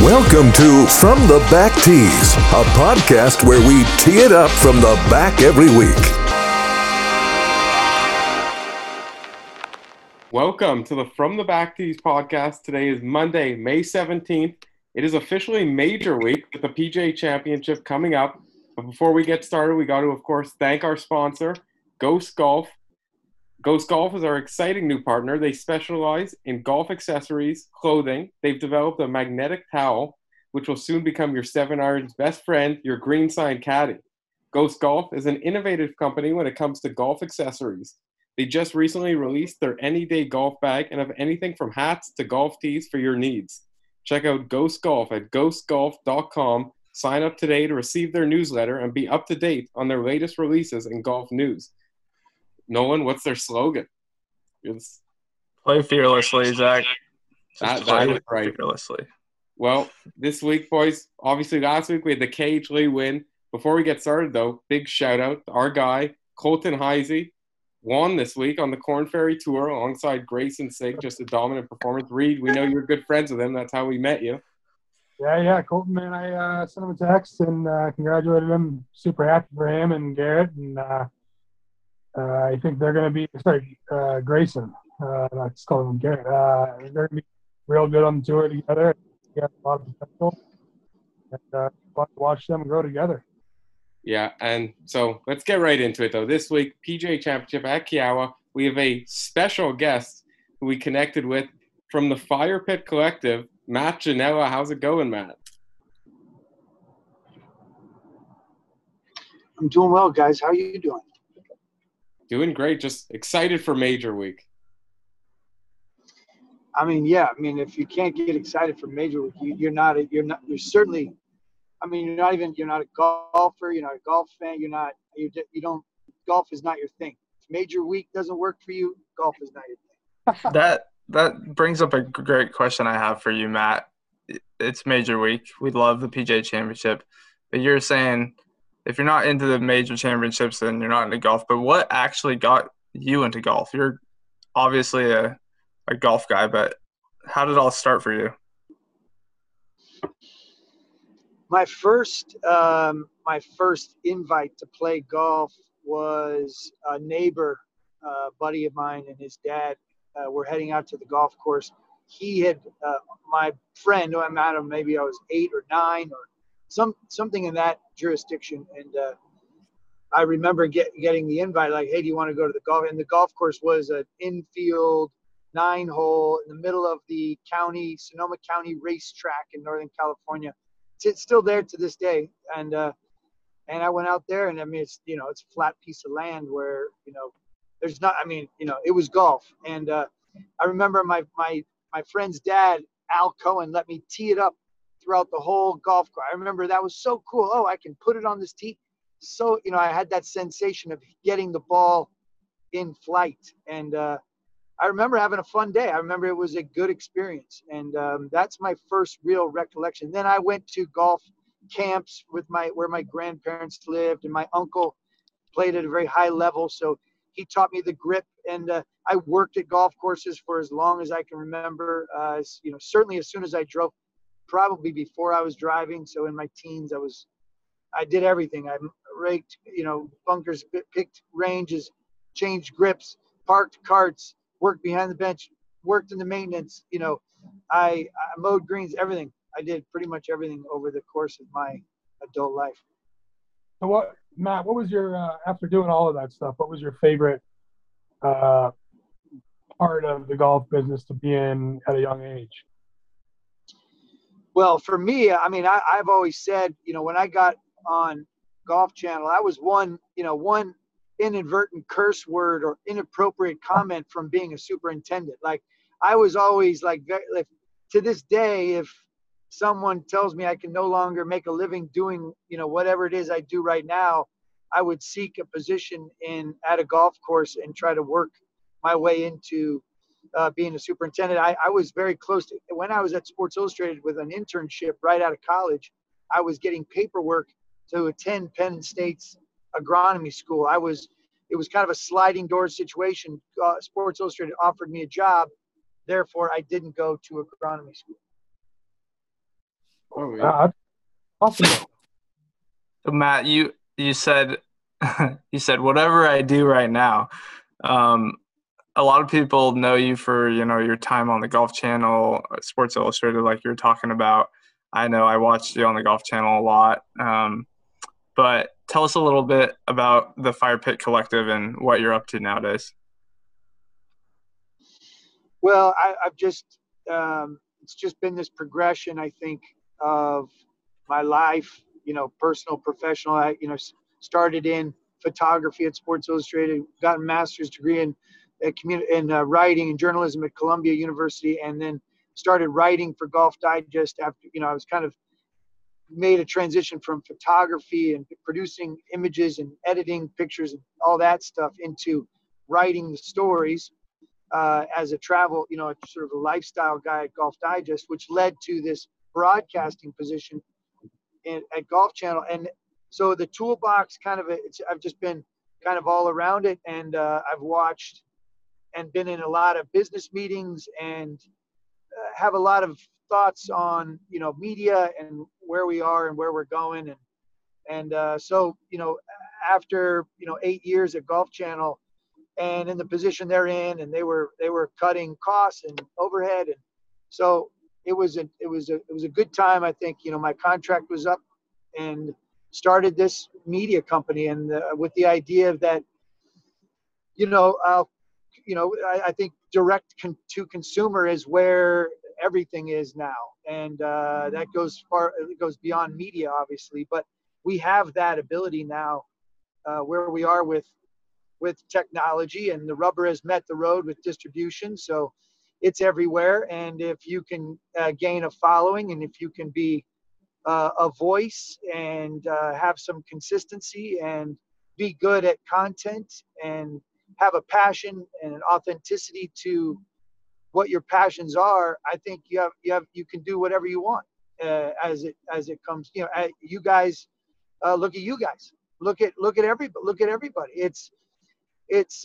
Welcome to From the Back Tees, a podcast where we tee it up from the back every week. Welcome to the From the Back Tees podcast. Today is Monday, May 17th. It is officially major week with the PGA Championship coming up. But before we get started, we got to, of course, thank our sponsor, Ghost Golf. Ghost Golf is our exciting new partner. They specialize in golf accessories, clothing. They've developed a magnetic towel, which will soon become your 7-iron's best friend, your greenside caddy. Ghost Golf is an innovative company when it comes to golf accessories. They just recently released their any-day golf bag and have anything from hats to golf tees for your needs. Check out Ghost Golf at ghostgolf.com. Sign up today to receive their newsletter and be up to date on their latest releases and golf news. Nolan, what's their slogan? It's play fearlessly, Zach. That is right. Fearlessly. Well, this week, boys, obviously last week we had the Cage Lee win. Before we get started, though, big shout-out to our guy, Colton Heisey, won this week on the Corn Ferry Tour alongside Grayson. Just a dominant performance. Reed, we know you're good friends with him. That's how we met you. Yeah, Colton, man, I sent him a text and congratulated him. Super happy for him and Garrett, and I think they're going to be – Grayson. I just called him Garrett. They're going to be real good on the tour together. They have a lot of potential. And fun to watch them grow together. Yeah, and so let's get right into it, though. This week, PGA Championship at Kiawah, we have a special guest who we connected with from the Fire Pit Collective, Matt Ginella. How's it going, Matt? I'm doing well, guys. How are you doing? Doing great. Just excited for major week. I mean, yeah. I mean, if you can't get excited for major week, you're certainly. I mean, you're not a golfer. You're not a golf fan. Golf is not your thing. If major week doesn't work for you, golf is not your thing. That brings up a great question I have for you, Matt. It's major week. We love the PGA Championship, but you're saying, if you're not into the major championships, then you're not into golf. But what actually got you into golf? You're obviously a golf guy, but how did it all start for you? My first invite to play golf was a neighbor, a buddy of mine, and his dad were heading out to the golf course. He had my friend, I don't know, maybe I was 8 or 9 or something in that jurisdiction, and I remember getting the invite, like, hey, do you want to go to the golf? And the golf course was an infield 9-hole in the middle of the county, Sonoma County racetrack in Northern California. It's still there to this day, and I went out there, and I mean, it's, you know, it's a flat piece of land where, you know, there's not, I mean, you know, it was golf, and I remember my friend's dad, Al Cohen, let me tee it up throughout the whole golf course. I remember that was so cool. Oh, I can put it on this tee. So, you know, I had that sensation of getting the ball in flight. And I remember having a fun day. I remember it was a good experience. And that's my first real recollection. Then I went to golf camps where my grandparents lived, and my uncle played at a very high level. So he taught me the grip, and I worked at golf courses for as long as I can remember. You know, certainly as soon as I drove, probably before I was driving. So in my teens, I did everything. I raked, you know, bunkers, picked ranges, changed grips, parked carts, worked behind the bench, worked in the maintenance. You know, I mowed greens, everything. I did pretty much everything over the course of my adult life. So Matt, what was your, after doing all of that stuff, what was your favorite part of the golf business to be in at a young age? Well, for me, I mean, I've always said, you know, when I got on Golf Channel, I was one inadvertent curse word or inappropriate comment from being a superintendent. Like, I was always like, to this day, if someone tells me I can no longer make a living doing, you know, whatever it is I do right now, I would seek a position at a golf course and try to work my way into being a superintendent. I was very close to, when I was at Sports Illustrated with an internship right out of college, I was getting paperwork to attend Penn State's agronomy school. It was kind of a sliding door situation. Sports Illustrated offered me a job Therefore, I didn't go to agronomy school. Oh, yeah. Awesome. So, Matt, you said whatever I do right now. A lot of people know you for, you know, your time on the Golf Channel, Sports Illustrated, like you were talking about. I know I watched you on the Golf Channel a lot. But tell us a little bit about the Fire Pit Collective and what you're up to nowadays. Well, I've just it's just been this progression, I think, of my life, you know, personal, professional. I, you know, started in photography at Sports Illustrated, got a master's degree in writing and journalism at Columbia University, and then started writing for Golf Digest after, you know, I was kind of made a transition from photography and producing images and editing pictures and all that stuff into writing the stories as a travel, you know, sort of a lifestyle guy at Golf Digest, which led to this broadcasting position at Golf Channel. And so the toolbox kind of, I've just been kind of all around it, and I've watched and been in a lot of business meetings and have a lot of thoughts on, you know, media and where we are and where we're going. And so, you know, after, you know, 8 years at Golf Channel and in the position they're in, and they were cutting costs and overhead. And so it was a good time. I think, you know, my contract was up and started this media company. And with the idea that, you know, I think direct to consumer is where everything is now. And that goes far, it goes beyond media, obviously, but we have that ability now where we are with technology, and the rubber has met the road with distribution. So it's everywhere. And if you can gain a following, and if you can be a voice and have some consistency and be good at content and have a passion and an authenticity to what your passions are, I think you can do whatever you want as it comes, you know, look at everybody. It's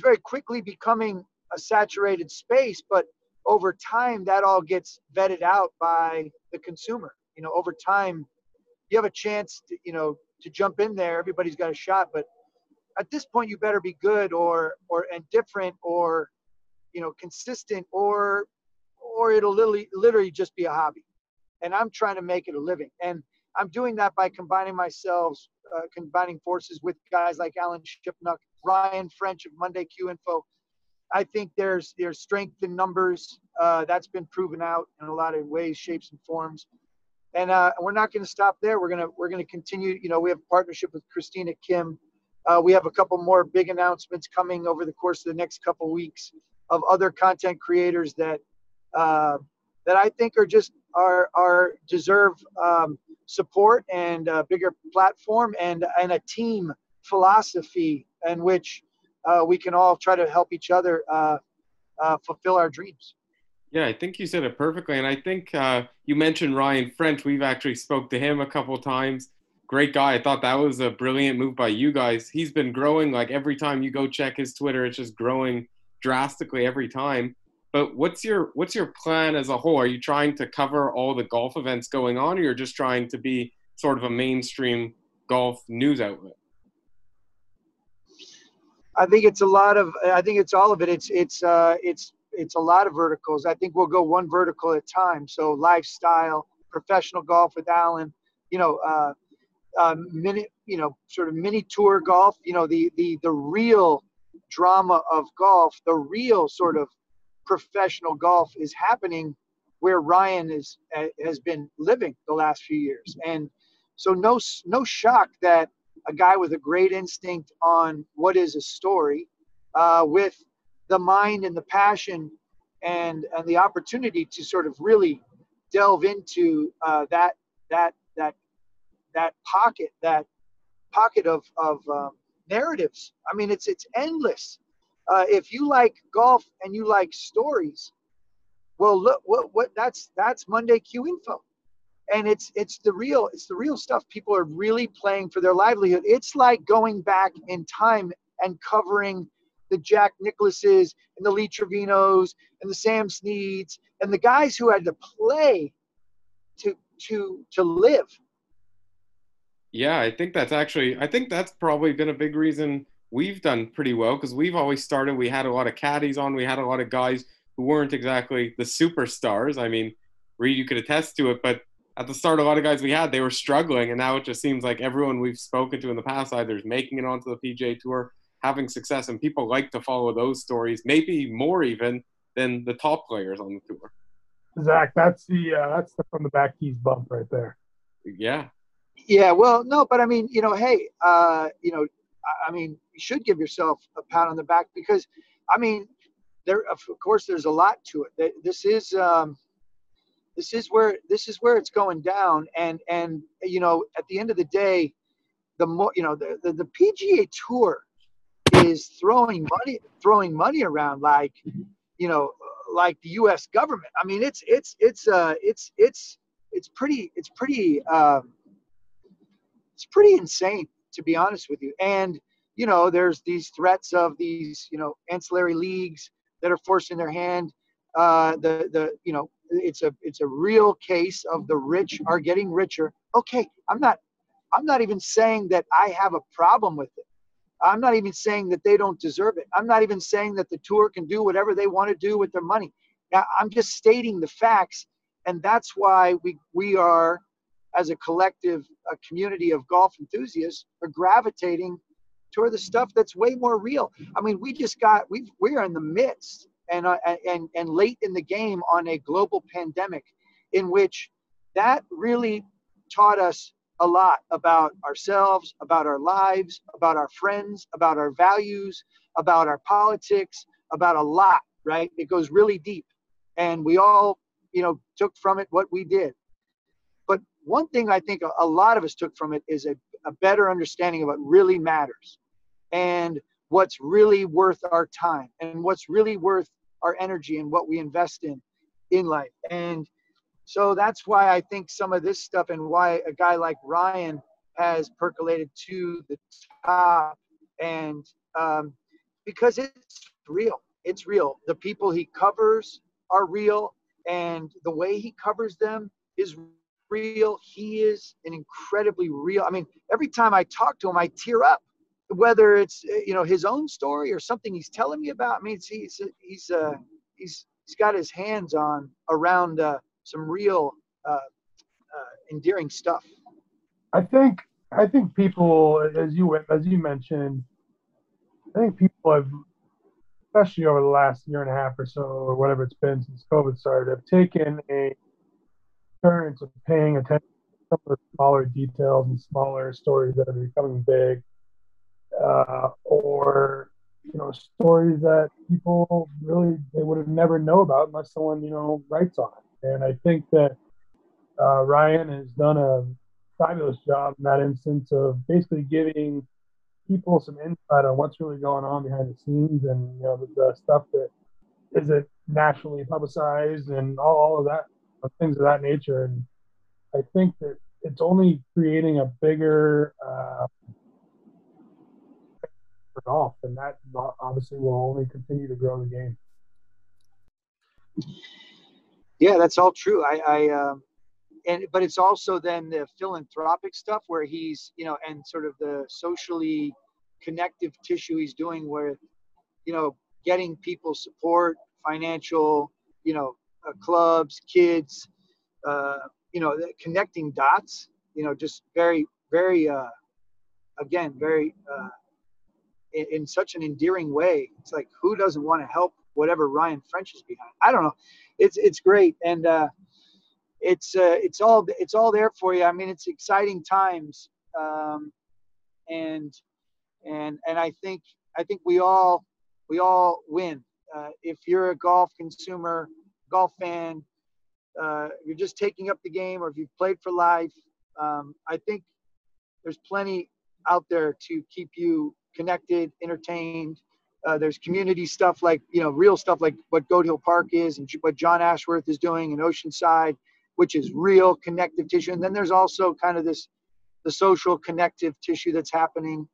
very quickly becoming a saturated space, but over time that all gets vetted out by the consumer. You know, over time you have a chance to, you know, to jump in there. Everybody's got a shot, but at this point, you better be good or different, or, you know, consistent, or it'll literally just be a hobby. And I'm trying to make it a living, and I'm doing that by combining forces with guys like Alan Shipnuck, Ryan French of Monday Q Info. I think there's strength in numbers. That's been proven out in a lot of ways, shapes, and forms. And we're not going to stop there. We're gonna continue. You know, we have a partnership with Christina Kim. We have a couple more big announcements coming over the course of the next couple weeks of other content creators that I think are deserve support and a bigger platform and a team philosophy in which we can all try to help each other fulfill our dreams. Yeah, I think you said it perfectly, and I think you mentioned Ryan French. We've actually spoke to him a couple times. Great guy. I thought that was a brilliant move by you guys. He's been growing. Like every time you go check his Twitter, it's just growing drastically every time. But what's your plan as a whole? Are you trying to cover all the golf events going on, or you're just trying to be sort of a mainstream golf news outlet? I think it's all of it. It's a lot of verticals. I think we'll go one vertical at a time. So lifestyle, professional golf with Alan, you know, mini, you know, sort of mini tour golf, you know, the real drama of golf, the real sort of professional golf is happening where Ryan has been living the last few years. And so no shock that a guy with a great instinct on what is a story, with the mind and the passion and the opportunity to sort of really delve into that pocket of narratives. I mean, it's endless. If you like golf and you like stories, well, look what that's Monday Q Info, and it's the real stuff. People are really playing for their livelihood. It's like going back in time and covering the Jack Nicklases and the Lee Trevinos and the Sam Sneads and the guys who had to play to live. Yeah, I think that's actually, I think that's probably been a big reason we've done pretty well, because we've always started, we had a lot of caddies on, we had a lot of guys who weren't exactly the superstars. I mean, Reed, you could attest to it, but at the start, a lot of guys we had, they were struggling, and now it just seems like everyone we've spoken to in the past either is making it onto the PGA Tour, having success, and people like to follow those stories, maybe more even than the top players on the tour. Zach, that's the from the back keys bump right there. Yeah. Yeah, well, no, but I mean, you know, hey, you know, I mean, you should give yourself a pat on the back because, I mean, there of course there's a lot to it. This is where it's going down, and you know, at the end of the day, the more you know, the PGA Tour is throwing money around like, you know, like the U.S. government. I mean, it's pretty insane, to be honest with you. And, you know, there's these threats of these, you know, ancillary leagues that are forcing their hand. You know, it's a real case of the rich are getting richer. Okay. I'm not even saying that I have a problem with it. I'm not even saying that they don't deserve it. I'm not even saying that the tour can do whatever they want to do with their money. Now, I'm just stating the facts. And that's why we are, as a collective, a community of golf enthusiasts, are gravitating toward the stuff that's way more real. I mean, we're in the midst and late in the game on a global pandemic, in which that really taught us a lot about ourselves, about our lives, about our friends, about our values, about our politics, about a lot, right? It goes really deep. And we all, you know, took from it what we did. One thing I think a lot of us took from it is a better understanding of what really matters and what's really worth our time and what's really worth our energy and what we invest in life. And so that's why I think some of this stuff and why a guy like Ryan has percolated to the top, and because it's real. It's real. The people he covers are real, and the way he covers them is real. He is an incredibly real. I mean, every time I talk to him, I tear up, whether it's, you know, his own story or something he's telling me about. I mean, he's got his hands on around some real endearing stuff. I think people, as you mentioned, I think people have, especially over the last year and a half or so, or whatever it's been since COVID started, have taken a turn to paying attention to some of the smaller details and smaller stories that are becoming big, or, you know, stories that people really, they would have never know about unless someone, you know, writes on it. And I think that Ryan has done a fabulous job in that instance of basically giving people some insight on what's really going on behind the scenes, and, you know, the stuff that isn't nationally publicized and all of that, things of that nature. And I think that it's only creating a bigger for golf, and that obviously will only continue to grow the game. Yeah, that's all true. But it's also then the philanthropic stuff where he's, you know, and sort of the socially connective tissue he's doing where, you know, getting people support, financial, you know, clubs, kids, you know, connecting dots, you know, just very, very, again, very, in such an endearing way. It's like, who doesn't want to help whatever Ryan French is behind? I don't know. It's great. And it's all there for you. I mean, it's exciting times. And I think we all win. If you're a golf consumer, golf fan, you're just taking up the game, or if you've played for life, I think there's plenty out there to keep you connected, entertained. There's community stuff like, you know, real stuff like what Goat Hill Park is and what John Ashworth is doing in Oceanside, which is real connective tissue. And then there's also kind of the social connective tissue that's happening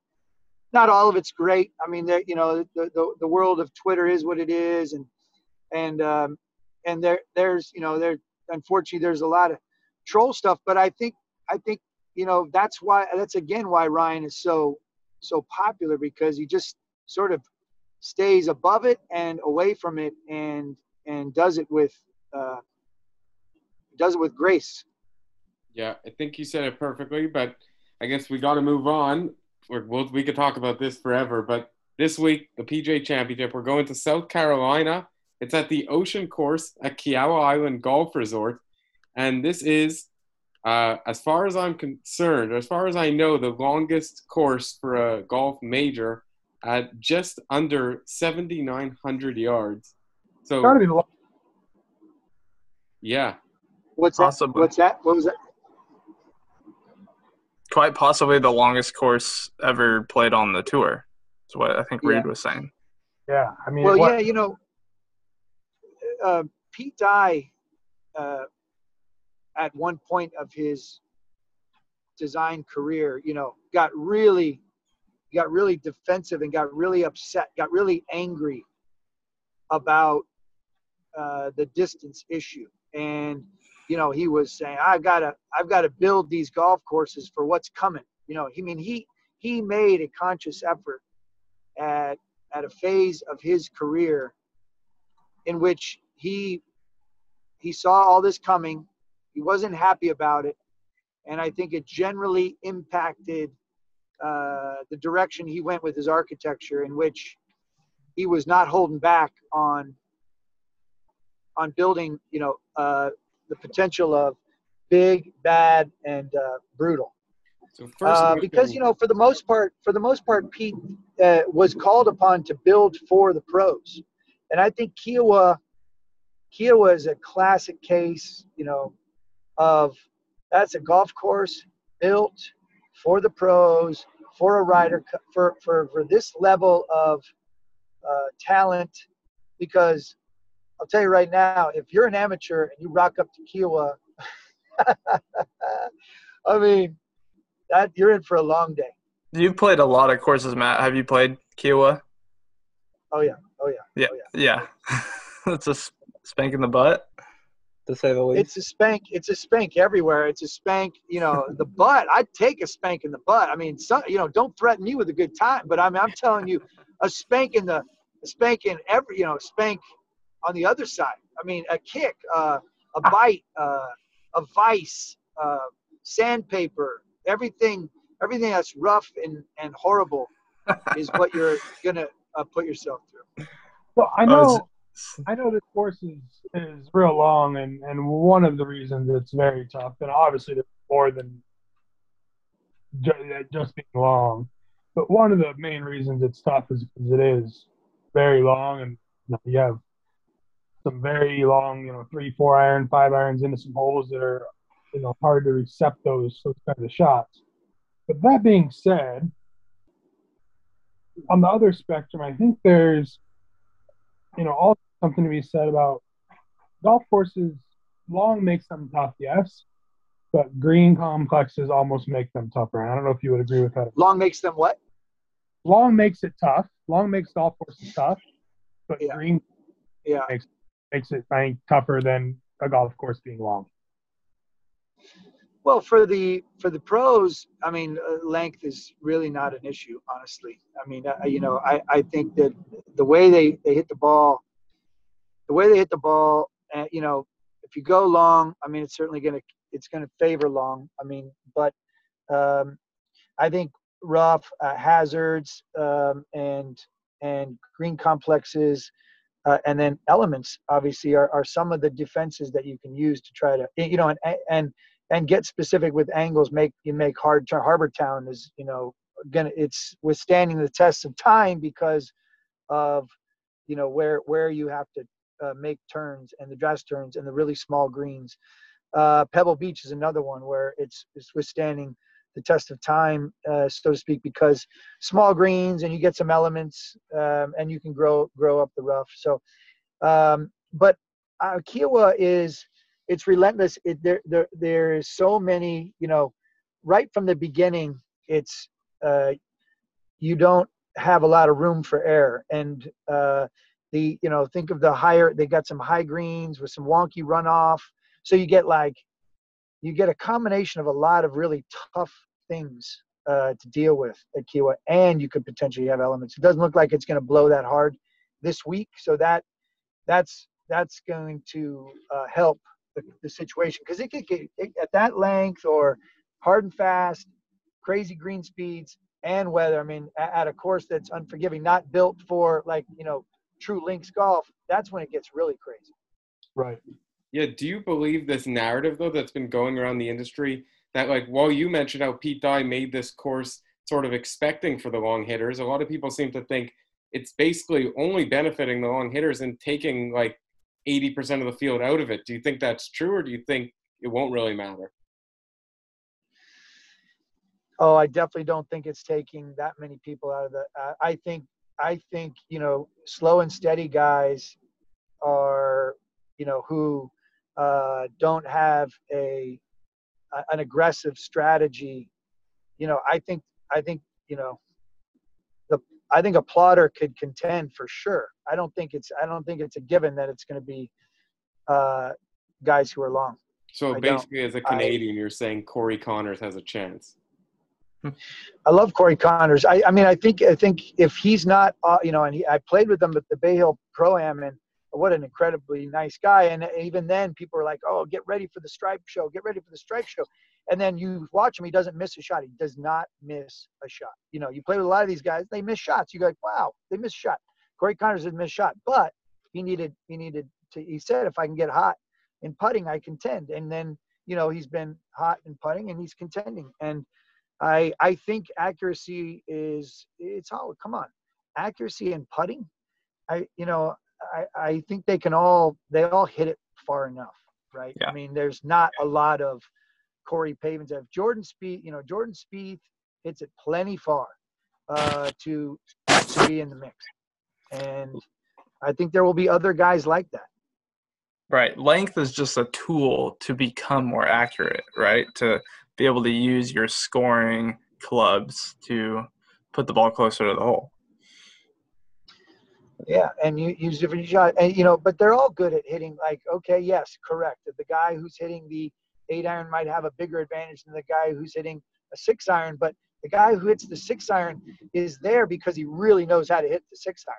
not all of it's great. I mean, you know, the world of Twitter is what it is, and there's, you know, unfortunately there's a lot of troll stuff. But I think you know, that's again why Ryan is so popular, because he just sort of stays above it and away from it, and does it with grace. Yeah, I think you said it perfectly, but I guess we got to move on. We could talk about this forever, but this week, the PGA Championship, we're going to South Carolina. It's at the Ocean Course at Kiawah Island Golf Resort, and this is, as far as I'm concerned, or as far as I know, the longest course for a golf major at just under 7,900 yards. So, gotta be long. Yeah. What's that? Possibly. What's that? What was that? Quite possibly the longest course ever played on the tour. That's what I think Reed was saying. Yeah, I mean. Well, yeah, you know, Pete Dye, at one point of his design career, you know, got really defensive and got really upset, got really angry about the distance issue. And, you know, he was saying, I've got to build these golf courses for what's coming. You know, I mean, he made a conscious effort at a phase of his career in which he saw all this coming. He wasn't happy about it. And I think it generally impacted the direction he went with his architecture, in which he was not holding back on building, you know, the potential of big, bad, and brutal. So first, because, you know, for the most part, Pete was called upon to build for the pros. And I think Kiawah is a classic case, you know, of that's a golf course built for the pros, for a rider, for this level of talent, because I'll tell you right now, if you're an amateur and you rock up to Kiawah, I mean, that you're in for a long day. You've played a lot of courses, Matt. Have you played Kiawah? Oh yeah. It's a spank in the butt, to say the least. It's a spank everywhere. It's a spank, you know, the butt. I'd take a spank in the butt. I mean, you know, don't threaten me with a good time, but I mean, I'm telling you, a spank on the other side. I mean, a kick, a bite, a vice, sandpaper, everything that's rough and horrible is what you're going to put yourself through. Well, I know this course is real long, and one of the reasons it's very tough, and obviously there's more than just being long, but one of the main reasons it's tough is because it is very long, and you have some very long, you know, 3-4 iron, 5 irons into some holes that are, you know, hard to accept those kinds of shots. But that being said, on the other spectrum, I think there's, you know, also something to be said about golf courses. Long makes them tough, yes, but green complexes almost make them tougher. And I don't know if you would agree with that. Long makes them what? Long makes it tough. Long makes golf courses tough, but green makes it, I think, tougher than a golf course being long. Well, for the pros, I mean, length is really not an issue, honestly. I mean, you know, I think that the way they hit the ball, you know, if you go long, I mean, it's certainly going to favor long. I mean, but I think rough, hazards, and green complexes, and then elements, obviously, are some of the defenses that you can use to try to, you know, and get specific with angles. Make hard to Harbor Town is, you know, it's withstanding the test of time because of, you know, where you have to make turns, and the dress turns and the really small greens. Pebble Beach is another one where it's withstanding the test of time, so to speak, because small greens and you get some elements, and you can grow up the rough. So, but Kiawah is, it's relentless. There is so many, you know, right from the beginning, it's you don't have a lot of room for error. And think of the higher, they got some high greens with some wonky runoff. So you get a combination of a lot of really tough things to deal with at Kiawah, and you could potentially have elements. It doesn't look like it's going to blow that hard this week, so that's going to help the situation, because it could get at that length or hard and fast, crazy green speeds and weather. I mean, at a course that's unforgiving, not built for true links golf, that's when it gets really crazy. Right. Yeah. Do you believe this narrative, though, that's been going around the industry that, while you mentioned how Pete Dye made this course sort of expecting for the long hitters, a lot of people seem to think it's basically only benefiting the long hitters and taking 80% of the field out of it. Do you think that's true, or do you think it won't really matter? Oh, I definitely don't think it's taking that many people out of the I think slow and steady guys are who don't have an aggressive strategy. I think a plotter could contend for sure. I don't think it's a given that it's going to be guys who are long. So basically, as a Canadian, you're saying Corey Conners has a chance. I love Corey Conners. I think if he's not, I played with him at the Bay Hill Pro-Am, and what an incredibly nice guy. And even then, people were like, "Oh, get ready for the stripe show. Get ready for the stripe show." And then you watch him; he doesn't miss a shot. He does not miss a shot. You play with a lot of these guys; they miss shots. You go, "Wow, they missed a shot." Corey Conners didn't miss a shot, but he needed to. He said, "If I can get hot in putting, I contend." And then he's been hot in putting, and he's contending. And I think accuracy is all. Come on, accuracy and putting. I think they all hit it far enough, right? Yeah. I mean, there's not a lot of Corey Pavins. If Jordan Spieth hits it plenty far to be in the mix, and I think there will be other guys like that. Right, length is just a tool to become more accurate, right? To be able to use your scoring clubs to put the ball closer to the hole. Yeah, and you use different shots, and but they're all good at hitting. Correct. The guy who's hitting the 8-iron might have a bigger advantage than the guy who's hitting a 6-iron, but the guy who hits the 6-iron is there because he really knows how to hit the 6-iron.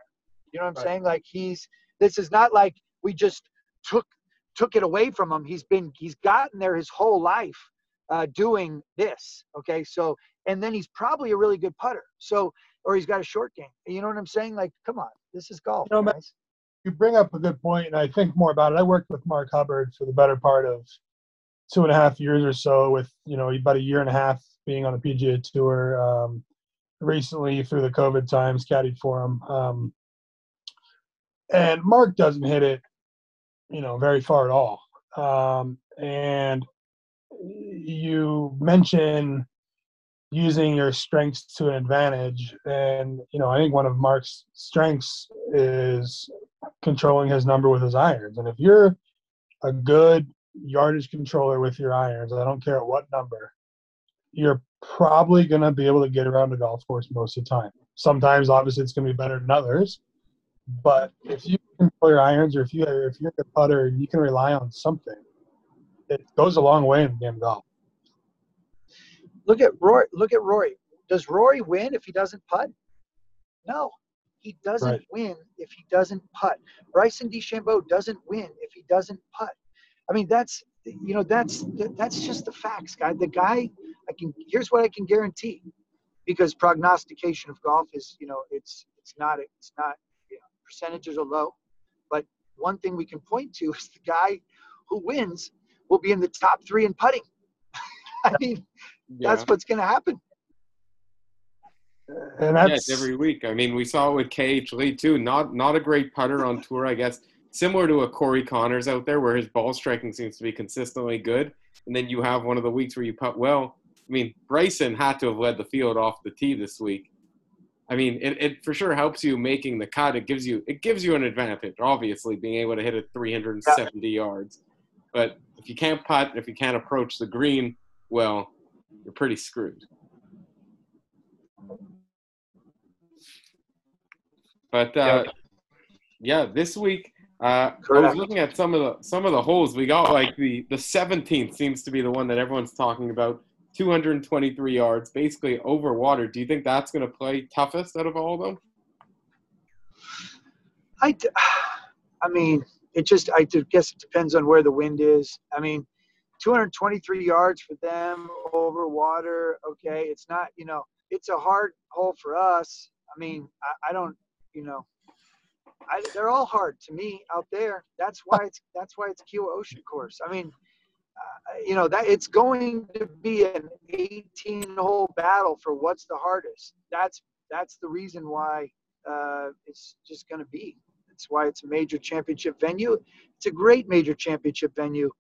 You know what I'm right. saying? This is not like we just took it away from him. He's gotten there his whole life doing this. Okay, so and then he's probably a really good putter. So or he's got a short game. You know what I'm saying? Come on. This is golf, Matt, you bring up a good point, and I think more about it. I worked with Mark Hubbard for the better part of 2.5 years or so, with about 1.5 years being on the PGA Tour. Recently, through the COVID times, caddied for him. And Mark doesn't hit it, very far at all. And you mention using your strengths to an advantage. And, I think one of Mark's strengths is controlling his number with his irons. And if you're a good yardage controller with your irons, I don't care what number, you're probably going to be able to get around a golf course most of the time. Sometimes, obviously, it's going to be better than others. But if you control your irons, or if you're a putter, you can rely on something. It goes a long way in the game of golf. Look at Rory. Does Rory win if he doesn't putt? No. He doesn't right. win if he doesn't putt. Bryson DeChambeau doesn't win if he doesn't putt. I mean, that's just the facts, guy. The guy here's what I can guarantee, because prognostication of golf is, percentages are low, but one thing we can point to is the guy who wins will be in the top 3 in putting. I mean, yeah. That's what's going to happen. And that's every week. I mean, we saw it with KH Lee too. Not a great putter on tour, I guess. Similar to a Corey Conners out there, where his ball striking seems to be consistently good. And then you have one of the weeks where you putt well. I mean, Bryson had to have led the field off the tee this week. I mean, it for sure helps you making the cut. It gives you an advantage, obviously, being able to hit it 370 yards. But if you can't putt, if you can't approach the green, well, you're pretty screwed. But yeah, this week I was looking at some of the holes we got. Like the 17th seems to be the one that everyone's talking about. 223 yards, basically over water. Do you think that's going to play toughest out of all of them? I mean, it just – I guess it depends on where the wind is. I mean, 223 yards for them over water, okay. It's not – you know, it's a hard hole for us. I mean, I don't – you know, they're all hard to me out there. That's why it's Kiawah Ocean Course. I mean – you know, that it's going to be an 18-hole battle for what's the hardest. That's the reason why it's just going to be. That's why it's a major championship venue. It's a great major championship venue,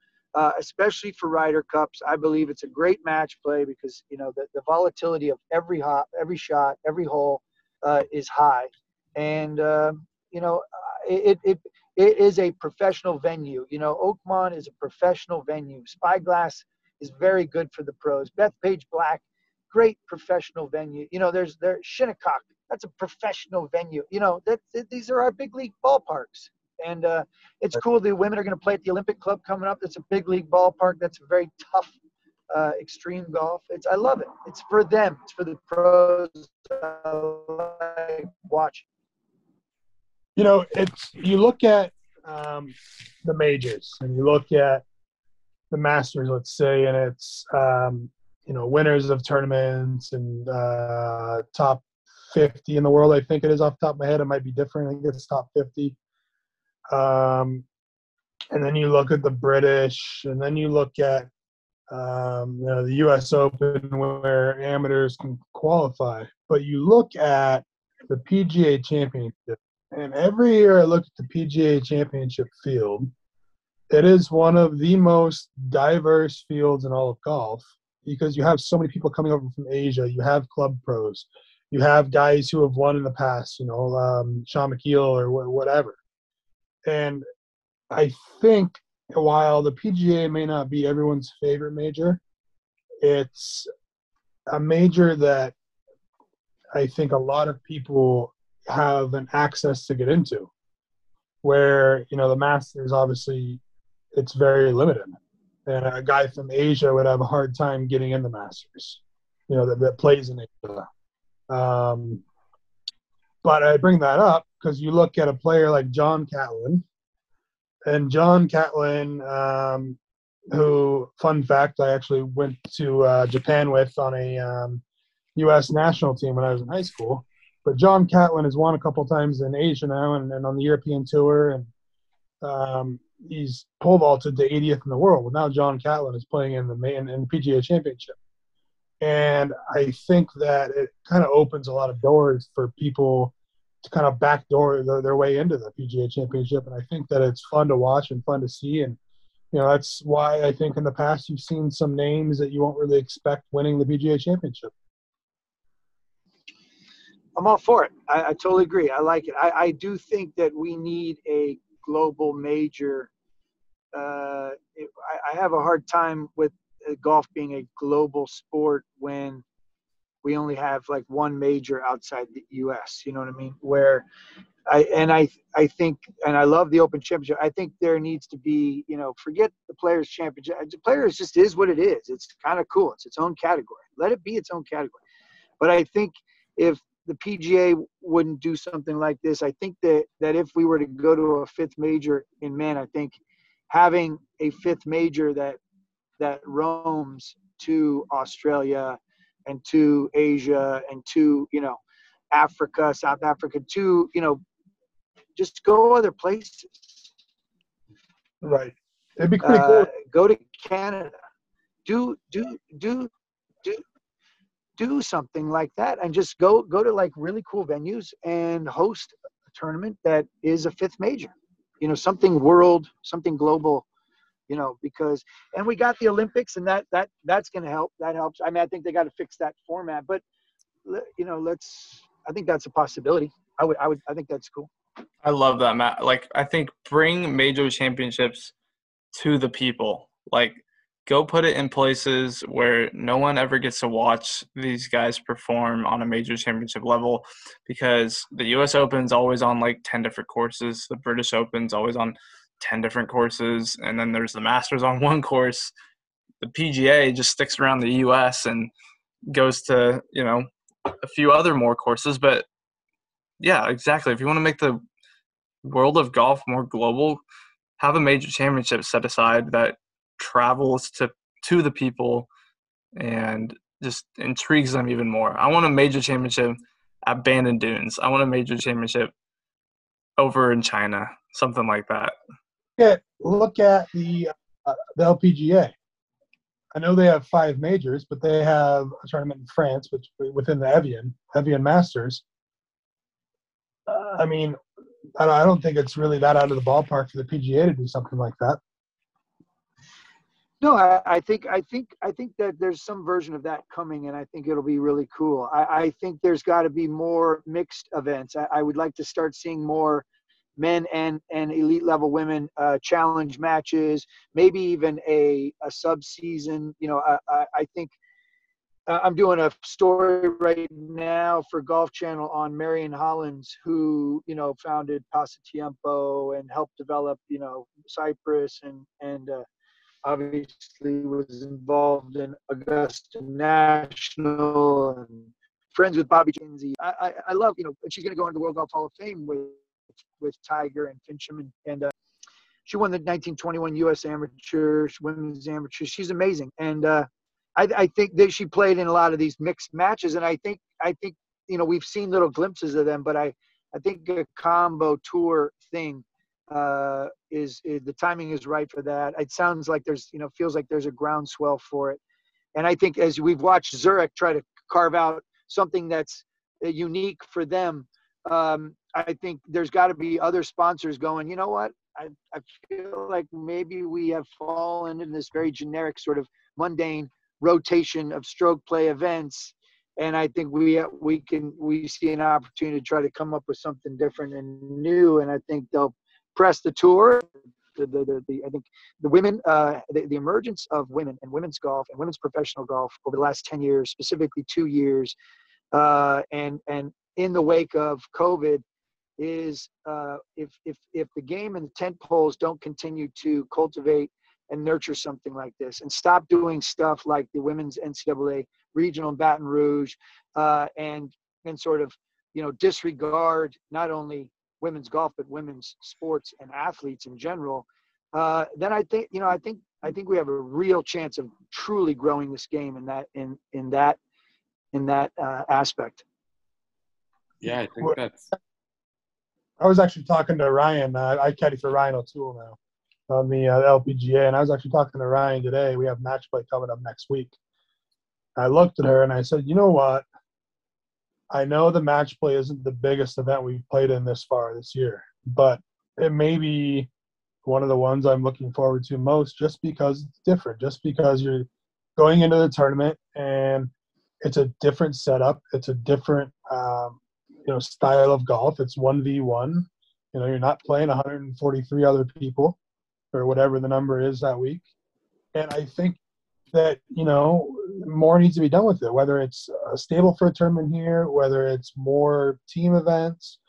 especially for Ryder Cups. I believe it's a great match play because, you know, the volatility of every hop, every shot, every hole is high. And, you know, it is a professional venue. You know, Oakmont is a professional venue. Spyglass is very good for the pros. Bethpage Black, great professional venue. You know, there's Shinnecock. That's a professional venue. You know, these are our big league ballparks. And it's cool. The women are going to play at the Olympic Club coming up. That's a big league ballpark. That's a very tough extreme golf. I love it. It's for them. It's for the pros. Watch. You know, you look at the majors and you look at the Masters, let's say, and it's, you know, winners of tournaments and top 50 in the world. I think it is off the top of my head. It might be different. I think it's top 50. And then you look at the British, and then you look at, you know, the US Open where amateurs can qualify. But you look at the PGA Championship. And every year I look at the PGA Championship field, it is one of the most diverse fields in all of golf because you have so many people coming over from Asia. You have club pros. You have guys who have won in the past, you know, Sean McKeel or whatever. And I think while the PGA may not be everyone's favorite major, it's a major that I think a lot of people – have an access to get into, where, you know, the Masters, obviously it's very limited, and a guy from Asia would have a hard time getting in the Masters, you know, that plays in Asia. But I bring that up because you look at a player like John Catlin, and John Catlin, who, fun fact, I actually went to Japan with on a U.S. national team when I was in high school. But John Catlin has won a couple times in Asia now and on the European Tour, and he's pole vaulted to 80th in the world. Well, now John Catlin is playing in the PGA Championship. And I think that it kind of opens a lot of doors for people to kind of backdoor their way into the PGA Championship. And I think that it's fun to watch and fun to see. And, you know, that's why I think in the past you've seen some names that you won't really expect winning the PGA Championship. I'm all for it. I totally agree. I like it. I do think that we need a global major. I have a hard time with golf being a global sport when we only have like one major outside the U.S. You know what I mean? Where I think, and I love the Open Championship. I think there needs to be, you know, forget the Players Championship. The Players just is what it is. It's kind of cool. It's its own category. Let it be its own category. But I think if the PGA wouldn't do something like this, I think that if we were to go to a fifth major in men, I think having a fifth major that roams to Australia and to Asia and to, you know, Africa, South Africa, to, you know, just go other places. Right. It'd be pretty cool. Go to Canada. Do something like that, and just go to like really cool venues and host a tournament that is a fifth major, you know, something world, something global, you know, because, and we got the Olympics, and that's going to help. That helps. I mean, I think they got to fix that format, but you know, I think that's a possibility. I think that's cool. I love that, Matt. Like, I think bring major championships to the people. Like, go put it in places where no one ever gets to watch these guys perform on a major championship level, because the US Open's always on like 10 different courses. The British Open's always on 10 different courses. And then there's the Masters on one course. The PGA just sticks around the US and goes to, you know, a few other more courses. But yeah, exactly. If you want to make the world of golf more global, have a major championship set aside that travels to the people and just intrigues them even more. I want a major championship at Bandon Dunes. I want a major championship over in China, something like that. Yeah, look at the LPGA. I know they have 5 majors, but they have a tournament in France, which within the Evian Masters. I mean, I don't think it's really that out of the ballpark for the PGA to do something like that. No, I think that there's some version of that coming, and I think it'll be really cool. I think there's got to be more mixed events. I would like to start seeing more men and elite level women challenge matches, maybe even a sub-season. You know, I think I'm doing a story right now for Golf Channel on Marion Hollins, who, you know, founded Pasatiempo and helped develop, you know, Cyprus and obviously was involved in Augusta National and friends with Bobby Kinsey. I love, you know, and she's going to go into the World Golf Hall of Fame with Tiger and Fincham. And she won the 1921 U.S. Amateur, Women's Amateur. She's amazing. And I think that she played in a lot of these mixed matches. And I think you know, we've seen little glimpses of them, but I think a combo tour thing is the timing is right for that. It sounds like there's, you know, feels like there's a groundswell for it. And I think as we've watched Zurich try to carve out something that's unique for them, I think there's got to be other sponsors going, you know what, I feel like maybe we have fallen in this very generic sort of mundane rotation of stroke play events. And I think we see an opportunity to try to come up with something different and new. And I think they'll press the tour. I think the women, the emergence of women and women's golf and women's professional golf over the last 10 years, specifically 2 years, and in the wake of COVID, is if the game and the tent poles don't continue to cultivate and nurture something like this, and stop doing stuff like the women's NCAA regional in Baton Rouge, and sort of, you know, disregard not only women's golf but women's sports and athletes in general, then I think we have a real chance of truly growing this game in that aspect. Yeah, I think that's. I was actually talking to Ryan. I caddy for Ryan O'Toole now on the LPGA, and I was actually talking to Ryan today. We have match play coming up next week. I looked at her and I said, you know what? I know the match play isn't the biggest event we've played in this far this year, but it may be one of the ones I'm looking forward to most, just because it's different, just because you're going into the tournament and it's a different setup. It's a different, you know, style of golf. It's 1v1. You know, you're not playing 143 other people or whatever the number is that week. And I think that, you know, more needs to be done with it, whether it's a stable for a tournament here, whether it's more team events.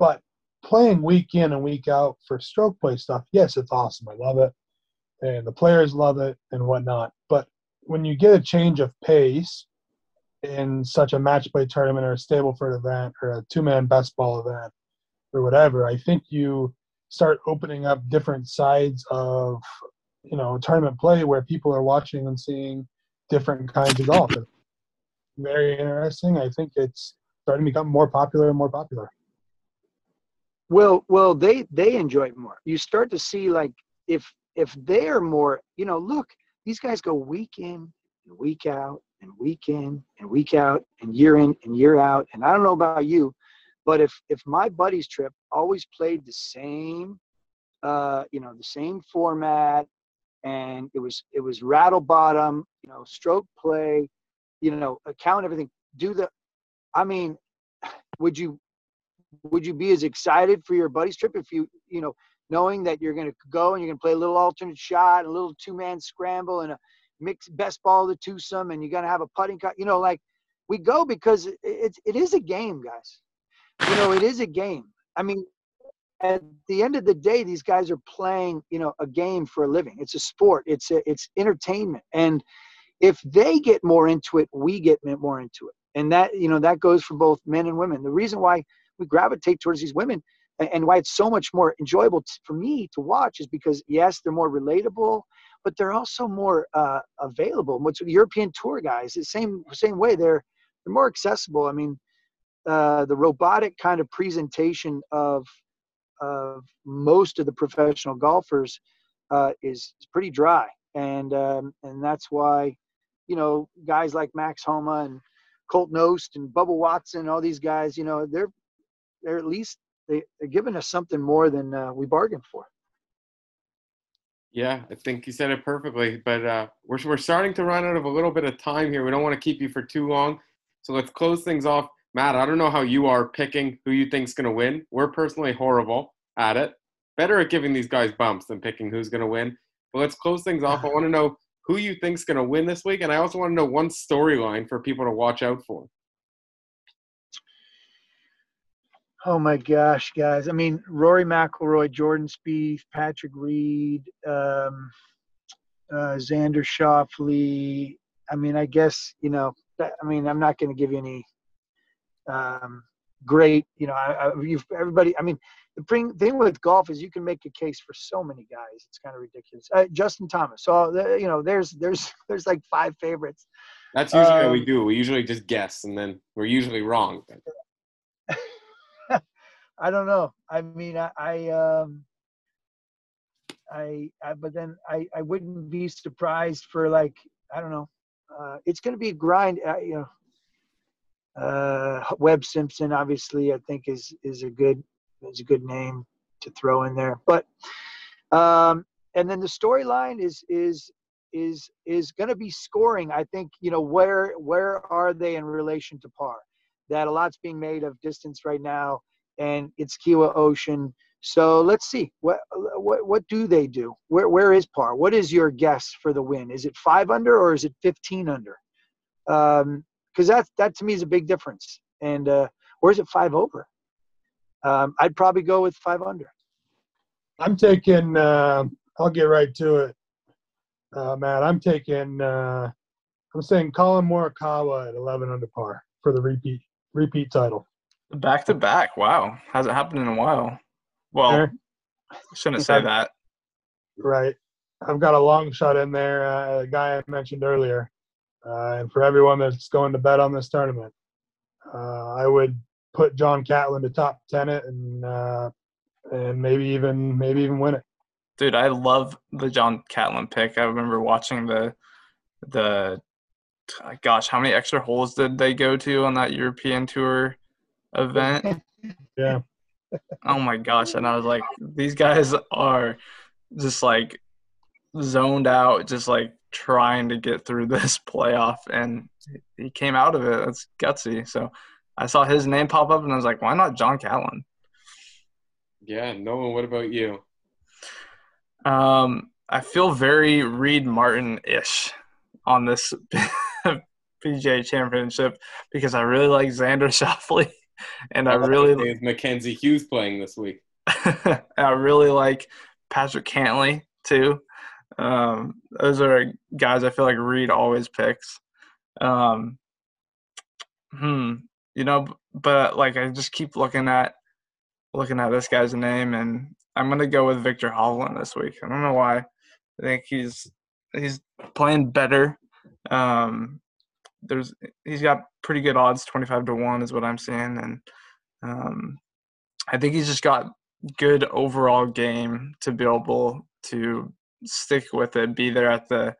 But playing week in and week out for stroke play stuff, yes, it's awesome. I love it. And the players love it and whatnot. But when you get a change of pace in such a match play tournament or a Stableford event or a two-man best ball event or whatever, I think you start opening up different sides of, you know, tournament play where people are watching and seeing different kinds of golf. It's very interesting. I think it's starting to become more popular and more popular. Well, they enjoy it more. You start to see, like, if they're more, you know, look, these guys go week in and week out and week in and week out and year in and year out. And I don't know about you, but if my buddy's trip always played the same, you know, the same format, and it was rattle bottom, you know, stroke play, you know, account everything, I mean, would you be as excited for your buddy's trip if you know, knowing that you're going to go and you're going to play a little alternate shot, a little two-man scramble, and a mixed best ball of the twosome, and you're going to have a putting cut. You know, like, we go because it is a game, guys. You know, it is a game. I mean, at the end of the day, these guys are playing, you know, a game for a living. It's a sport. It's entertainment. And if they get more into it, we get more into it. And that, you know, that goes for both men and women. The reason why we gravitate towards these women and why it's so much more enjoyable for me to watch is because, yes, they're more relatable, but they're also more available. What's the European Tour guys, the same way. They're more accessible. I mean, the robotic kind of presentation of most of the professional golfers is pretty dry. And that's why, you know, guys like Max Homa and Colton Ost and Bubba Watson, all these guys, you know, they're at least they're giving us something more than we bargained for. Yeah, I think you said it perfectly. But we're starting to run out of a little bit of time here. We don't want to keep you for too long, so let's close things off. Matt, I don't know how you are picking who you think's going to win. We're personally horrible at it. Better at giving these guys bumps than picking who's going to win. But let's close things off. I want to know who you think's going to win this week, and I also want to know one storyline for people to watch out for. Oh my gosh, guys! I mean, Rory McIlroy, Jordan Spieth, Patrick Reed, Xander Schauffele. I mean, I guess, you know. I mean, I'm not going to give you any great, you know. Everybody. I mean, the thing with golf is you can make a case for so many guys. It's kind of ridiculous. Justin Thomas. So you know, there's like five favorites. That's usually how we do. We usually just guess, and then we're usually wrong. I don't know. I mean, I wouldn't be surprised for, like, I don't know. It's going to be a grind. You know, Webb Simpson, obviously, I think is a good name to throw in there. But and then the storyline is going to be scoring. I think, you know, where are they in relation to par? That a lot's being made of distance right now. And it's Kiawah Ocean, so let's see what do they do? Where is par? What is your guess for the win? Is it 5 under or is it 15 under? Because that to me is a big difference. And or is it 5 over? I'd probably go with 5 under. I'm taking. I'll get right to it, Matt. I'm taking. I'm saying Colin Morikawa at 11 under par for the repeat title. Back to back. Wow. Hasn't happened in a while. Well, sure. Shouldn't say that. Right. I've got a long shot in there, a guy I mentioned earlier. And for everyone that's going to bet on this tournament, I would put John Catlin to top 10 it and maybe even win it. Dude, I love the John Catlin pick. I remember watching the gosh, how many extra holes did they go to on that European Tour event? Yeah. Oh my gosh. And I was like, these guys are just like zoned out, just like trying to get through this playoff, and he came out of it. That's gutsy. So I saw his name pop up and I was like, why not John Catlin? Yeah. Nolan, what about you? I feel very Reed Martin-ish on this PGA Championship because I really like Xander Schauffele. And is Mackenzie Hughes playing this week? I really like Patrick Cantlay too. Those are guys I feel like Reed always picks. You know, but like I just keep looking at this guy's name, and I'm gonna go with Victor Hovland this week. I don't know why. I think he's playing better. He's got pretty good odds, 25 to 1 is what I'm seeing, and I think he's just got good overall game to be able to stick with it, be there at the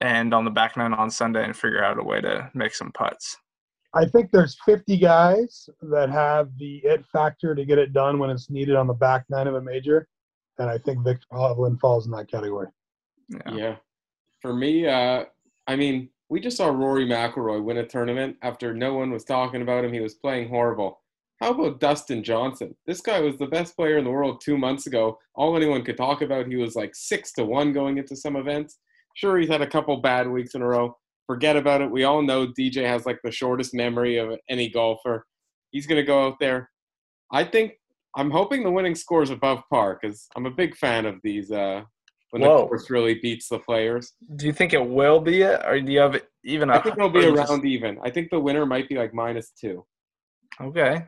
end on the back nine on Sunday, and figure out a way to make some putts. I think there's 50 guys that have the it factor to get it done when it's needed on the back nine of a major, and I think Victor Hovland falls in that category. Yeah. For me, I mean. We just saw Rory McIlroy win a tournament after no one was talking about him. He was playing horrible. How about Dustin Johnson? This guy was the best player in the world 2 months ago. All anyone could talk about, he was like 6-1 going into some events. Sure, he's had a couple bad weeks in a row. Forget about it. We all know DJ has like the shortest memory of any golfer. He's going to go out there. I'm hoping the winning score is above par because I'm a big fan of these when the course really beats the players. Do you think it will be it? Or do you have even I think it'll be around even. I think the winner might be like -2. Okay.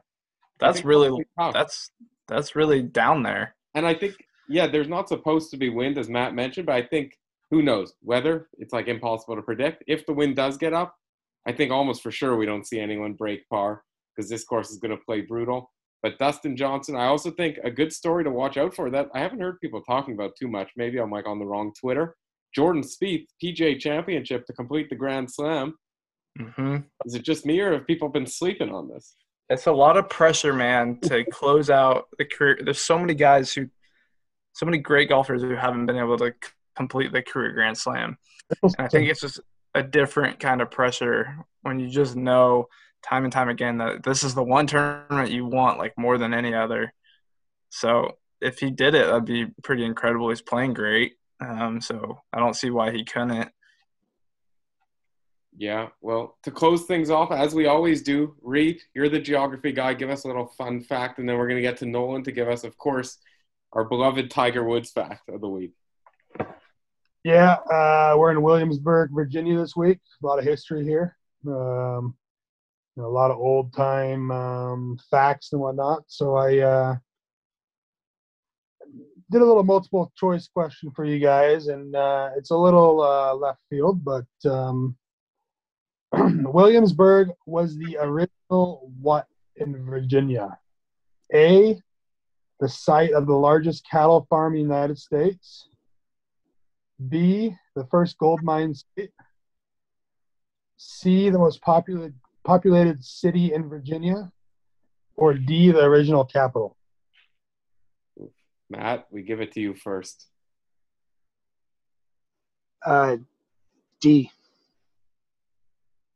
That's really down there. And I think, there's not supposed to be wind, as Matt mentioned, but I think who knows? Weather, it's like impossible to predict. If the wind does get up, I think almost for sure we don't see anyone break par because this course is going to play brutal. But Dustin Johnson, I also think a good story to watch out for that I haven't heard people talking about too much. Maybe I'm like on the wrong Twitter. Jordan Spieth, PGA Championship to complete the Grand Slam. Mm-hmm. Is it just me or have people been sleeping on this? It's a lot of pressure, man, to close out the career. There's so many great golfers who haven't been able to complete the career Grand Slam. And I think it's just a different kind of pressure when you just know time and time again that this is the one tournament you want, like, more than any other. So if he did it, that'd be pretty incredible. He's playing great. So I don't see why he couldn't. Yeah, well, to close things off, as we always do, Reed, you're the geography guy. Give us a little fun fact, and then we're going to get to Nolan to give us, of course, our beloved Tiger Woods fact of the week. Yeah, we're in Williamsburg, Virginia this week. A lot of history here. A lot of old-time facts and whatnot. So I did a little multiple-choice question for you guys, and it's a little left field, but Williamsburg was the original what in Virginia? A, the site of the largest cattle farm in the United States. B, the first gold mine state. C, the most populated city in Virginia. Or D, the original capital. Matt, we give it to you first. D.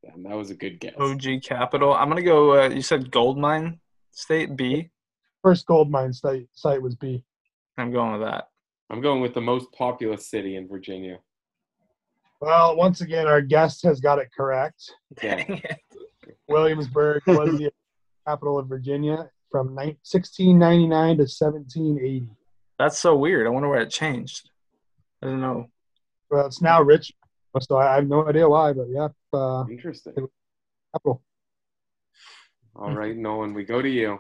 Damn, that was a good guess. OG Capital. I'm going to go, you said gold mine state, B? First gold mine site was B. I'm going with that. I'm going with the most populous city in Virginia. Well, once again, our guest has got it correct. Dang it. Williamsburg was the capital of Virginia from 1699 to 1780. That's so weird. I wonder why it changed. I don't know. Well, it's now Richmond. So I have no idea why, but yeah. Interesting. All right, Nolan, we go to you.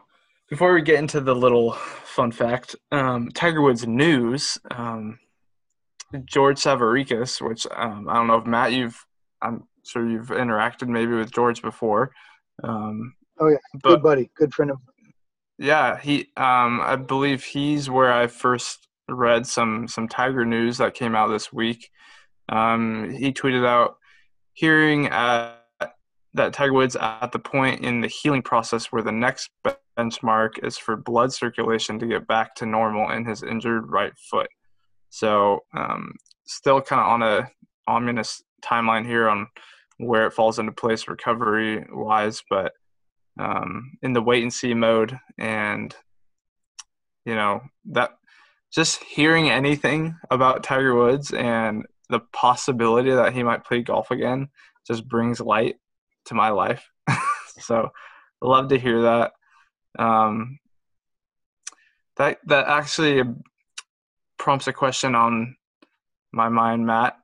Before we get into the little fun fact, Tiger Woods news, George Savarikis, which I don't know if Matt, I'm sure you've interacted maybe with George before. Oh yeah, good buddy, good friend of mine. Yeah, he. I believe he's where I first read some Tiger news that came out this week. He tweeted out, hearing that Tiger Woods at the point in the healing process where the next benchmark is for blood circulation to get back to normal in his injured right foot. So still kind of on a ominous timeline here on where it falls into place recovery-wise, but in the wait-and-see mode. And, you know, that just hearing anything about Tiger Woods and the possibility that he might play golf again just brings light to my life. So I love to hear that. That actually prompts a question on my mind, Matt.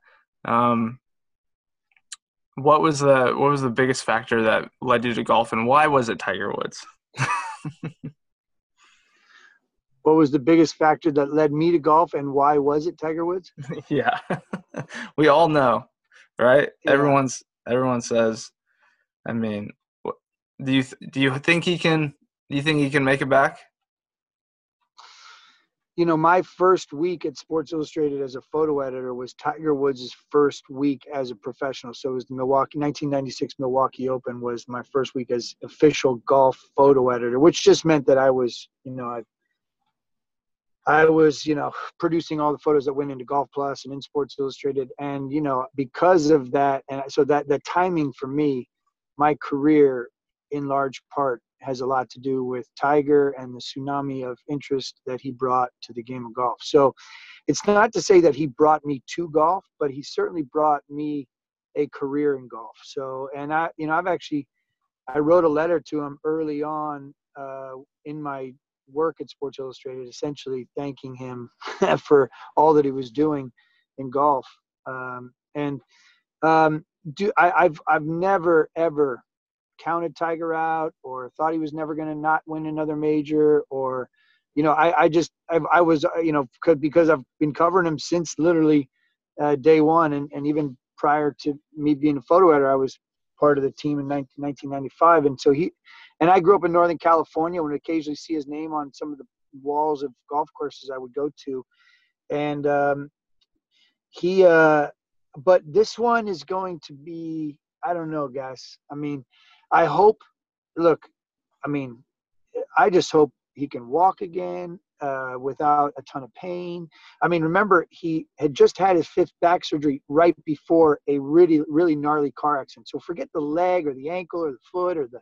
What was the biggest factor that led you to golf, and why was it Tiger Woods? What was the biggest factor that led me to golf, and why was it Tiger Woods? Yeah. We all know, right? Yeah. Everyone says, I mean, do you think he can make it back? You know, my first week at Sports Illustrated as a photo editor was Tiger Woods' first week as a professional. So it was the 1996 Milwaukee Open was my first week as official golf photo editor, which just meant that I was, you know, I was producing all the photos that went into Golf Plus and in Sports Illustrated. And, you know, because of that, and so that the timing for me, my career in large part has a lot to do with Tiger and the tsunami of interest that he brought to the game of golf. So it's not to say that he brought me to golf, but he certainly brought me a career in golf. So, and I, you know, I've actually, I wrote a letter to him early on in my work at Sports Illustrated, essentially thanking him for all that he was doing in golf. I've never, ever counted Tiger out or thought he was never going to not win another major, or, you know, I was, you know, because I've been covering him since literally day one. And even prior to me being a photo editor, I was part of the team in 1995. And so I grew up in Northern California, and would occasionally see his name on some of the walls of golf courses I would go to. And but this one is going to be, I don't know, guys. I mean, I hope, I just hope he can walk again without a ton of pain. I mean, remember, he had just had his 5th back surgery right before a really, really gnarly car accident. So forget the leg or the ankle or the foot or the,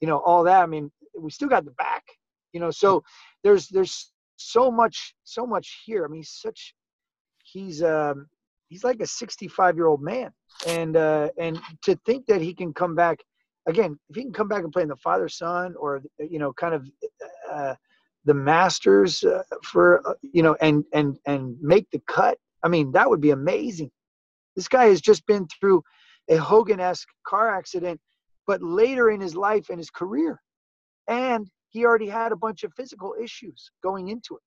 you know, all that. I mean, we still got the back, you know, so there's so much here. I mean, he's like a 65-year-old man. And to think that he can come back again, if he can come back and play in the father-son, or, you know, kind of the Masters and make the cut. I mean, that would be amazing. This guy has just been through a Hogan-esque car accident, but later in his life and his career. And he already had a bunch of physical issues going into it.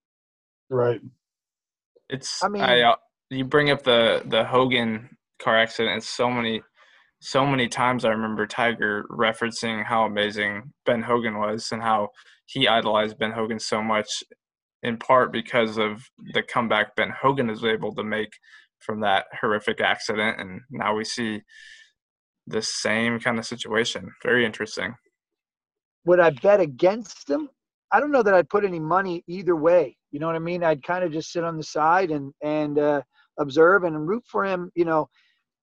Right. You bring up the Hogan car accident. So many times I remember Tiger referencing how amazing Ben Hogan was and how he idolized Ben Hogan so much, in part because of the comeback Ben Hogan was able to make from that horrific accident. And now we see the same kind of situation. Very interesting. Would I bet against him? I don't know that I'd put any money either way. You know what I mean? I'd kind of just sit on the side and observe and root for him. You know,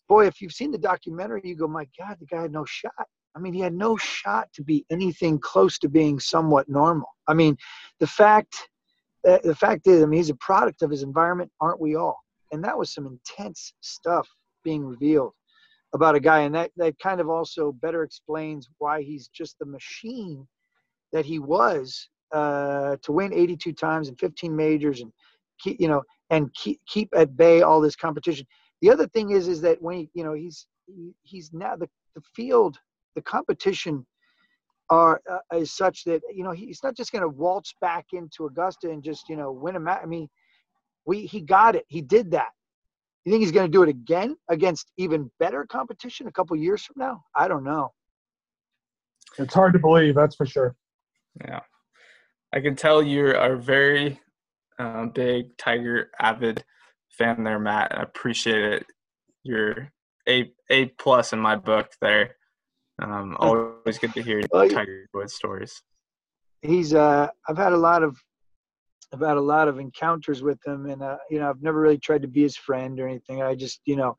boy, if you've seen the documentary, you go, my God, the guy had no shot. I mean, he had no shot to be anything close to being somewhat normal. I mean, the fact is, I mean, he's a product of his environment, aren't we all? And that was some intense stuff being revealed about a guy. And that kind of also better explains why he's just the machine that he was, to win 82 times and 15 majors and keep at bay all this competition. The other thing is that when he's now the field, the competition is such that, you know, he's not just going to waltz back into Augusta and just, you know, win a match. I mean, he got it. He did that. You think he's going to do it again against even better competition a couple years from now? I don't know. It's hard to believe, that's for sure. Yeah. I can tell you are a very big Tiger avid fan there, Matt. I appreciate it. You're A+ in my book there. Always good to hear Tiger Woods stories. He's I've had a lot of encounters with him, and I've never really tried to be his friend or anything. I just, you know,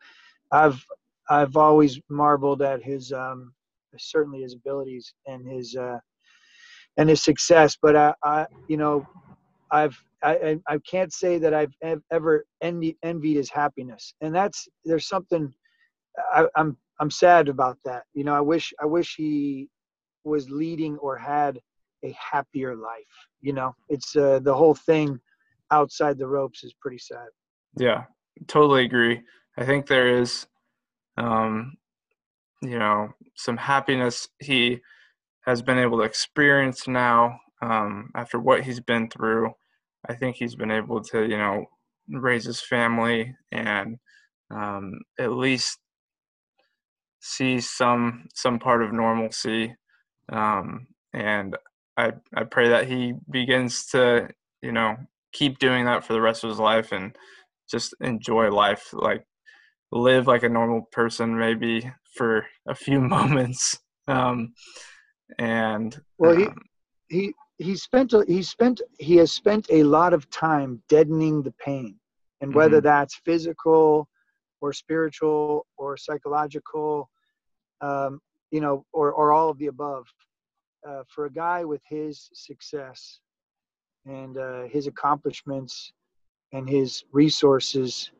I've always marveled at his certainly his abilities and his success, but I can't say that I've ever envied his happiness, and there's something I'm sad about that. You know, I wish he was leading or had a happier life. You know, it's the whole thing outside the ropes is pretty sad. Yeah, totally agree. I think there is, you know, some happiness he has been able to experience now, after what he's been through. I think he's been able to, you know, raise his family and at least see some part of normalcy. And I pray that he begins to, you know, keep doing that for the rest of his life and just enjoy life, like live like a normal person maybe for a few moments. He has spent a lot of time deadening the pain, and whether that's physical or spiritual or psychological, or all of the above. for a guy with his success and his accomplishments and his resources,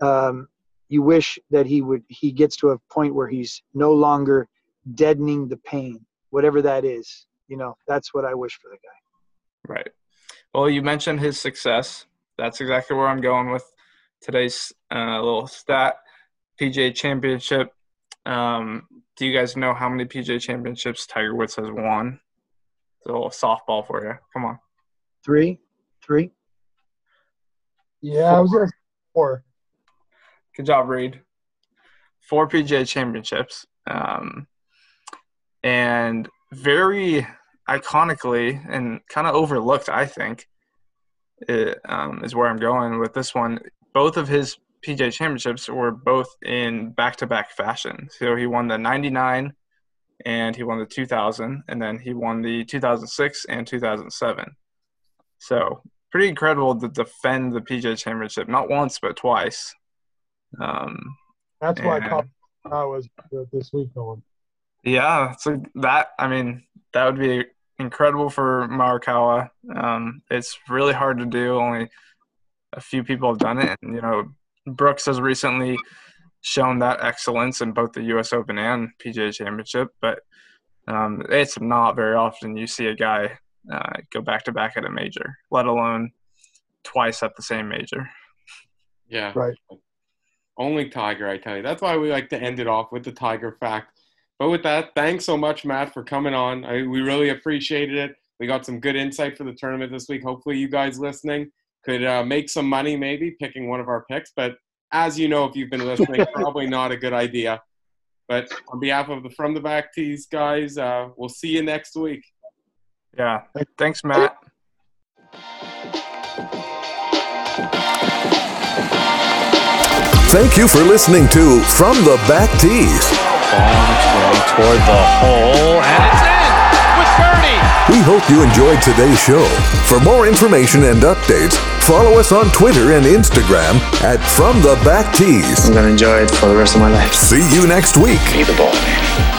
you wish that he gets to a point where he's no longer deadening the pain, whatever that is. You know, that's what I wish for the guy. Right. Well, you mentioned his success. That's exactly where I'm going with today's little stat. PGA Championship. Do you guys know how many PGA Championships Tiger Woods has won? It's a little softball for you. Come on. Three. Yeah, four. I was going to say four. Good job, Reed. 4 PGA Championships. And very iconically and kind of overlooked, I think, is where I'm going with this one. Both of his PGA Championships were both in back-to-back fashion. So he won the 99 and he won the 2000, and then he won the 2006 and 2007. So pretty incredible to defend the PGA Championship, not once but twice. That's why I was this week going. Yeah, so that, I mean, that would be incredible for Morikawa. It's really hard to do. Only a few people have done it. And, you know, Brooks has recently shown that excellence in both the US Open and PGA Championship. But it's not very often you see a guy go back-to-back at a major, let alone twice at the same major. Yeah. Right. Only Tiger, I tell you. That's why we like to end it off with the Tiger fact. But with that, thanks so much, Matt, for coming on. We really appreciated it. We got some good insight for the tournament this week. Hopefully you guys listening could make some money maybe picking one of our picks. But as you know, if you've been listening, probably not a good idea. But on behalf of the From the Back Tees guys, we'll see you next week. Yeah. Thanks, Matt. Thank you for listening to From the Back Tees. Toward the hole, and it's in with birdie. We hope you enjoyed today's show. For more information and updates, follow us on Twitter and Instagram at From the Back Tees. I'm going to enjoy it for the rest of my life. See you next week. Be the ball, man.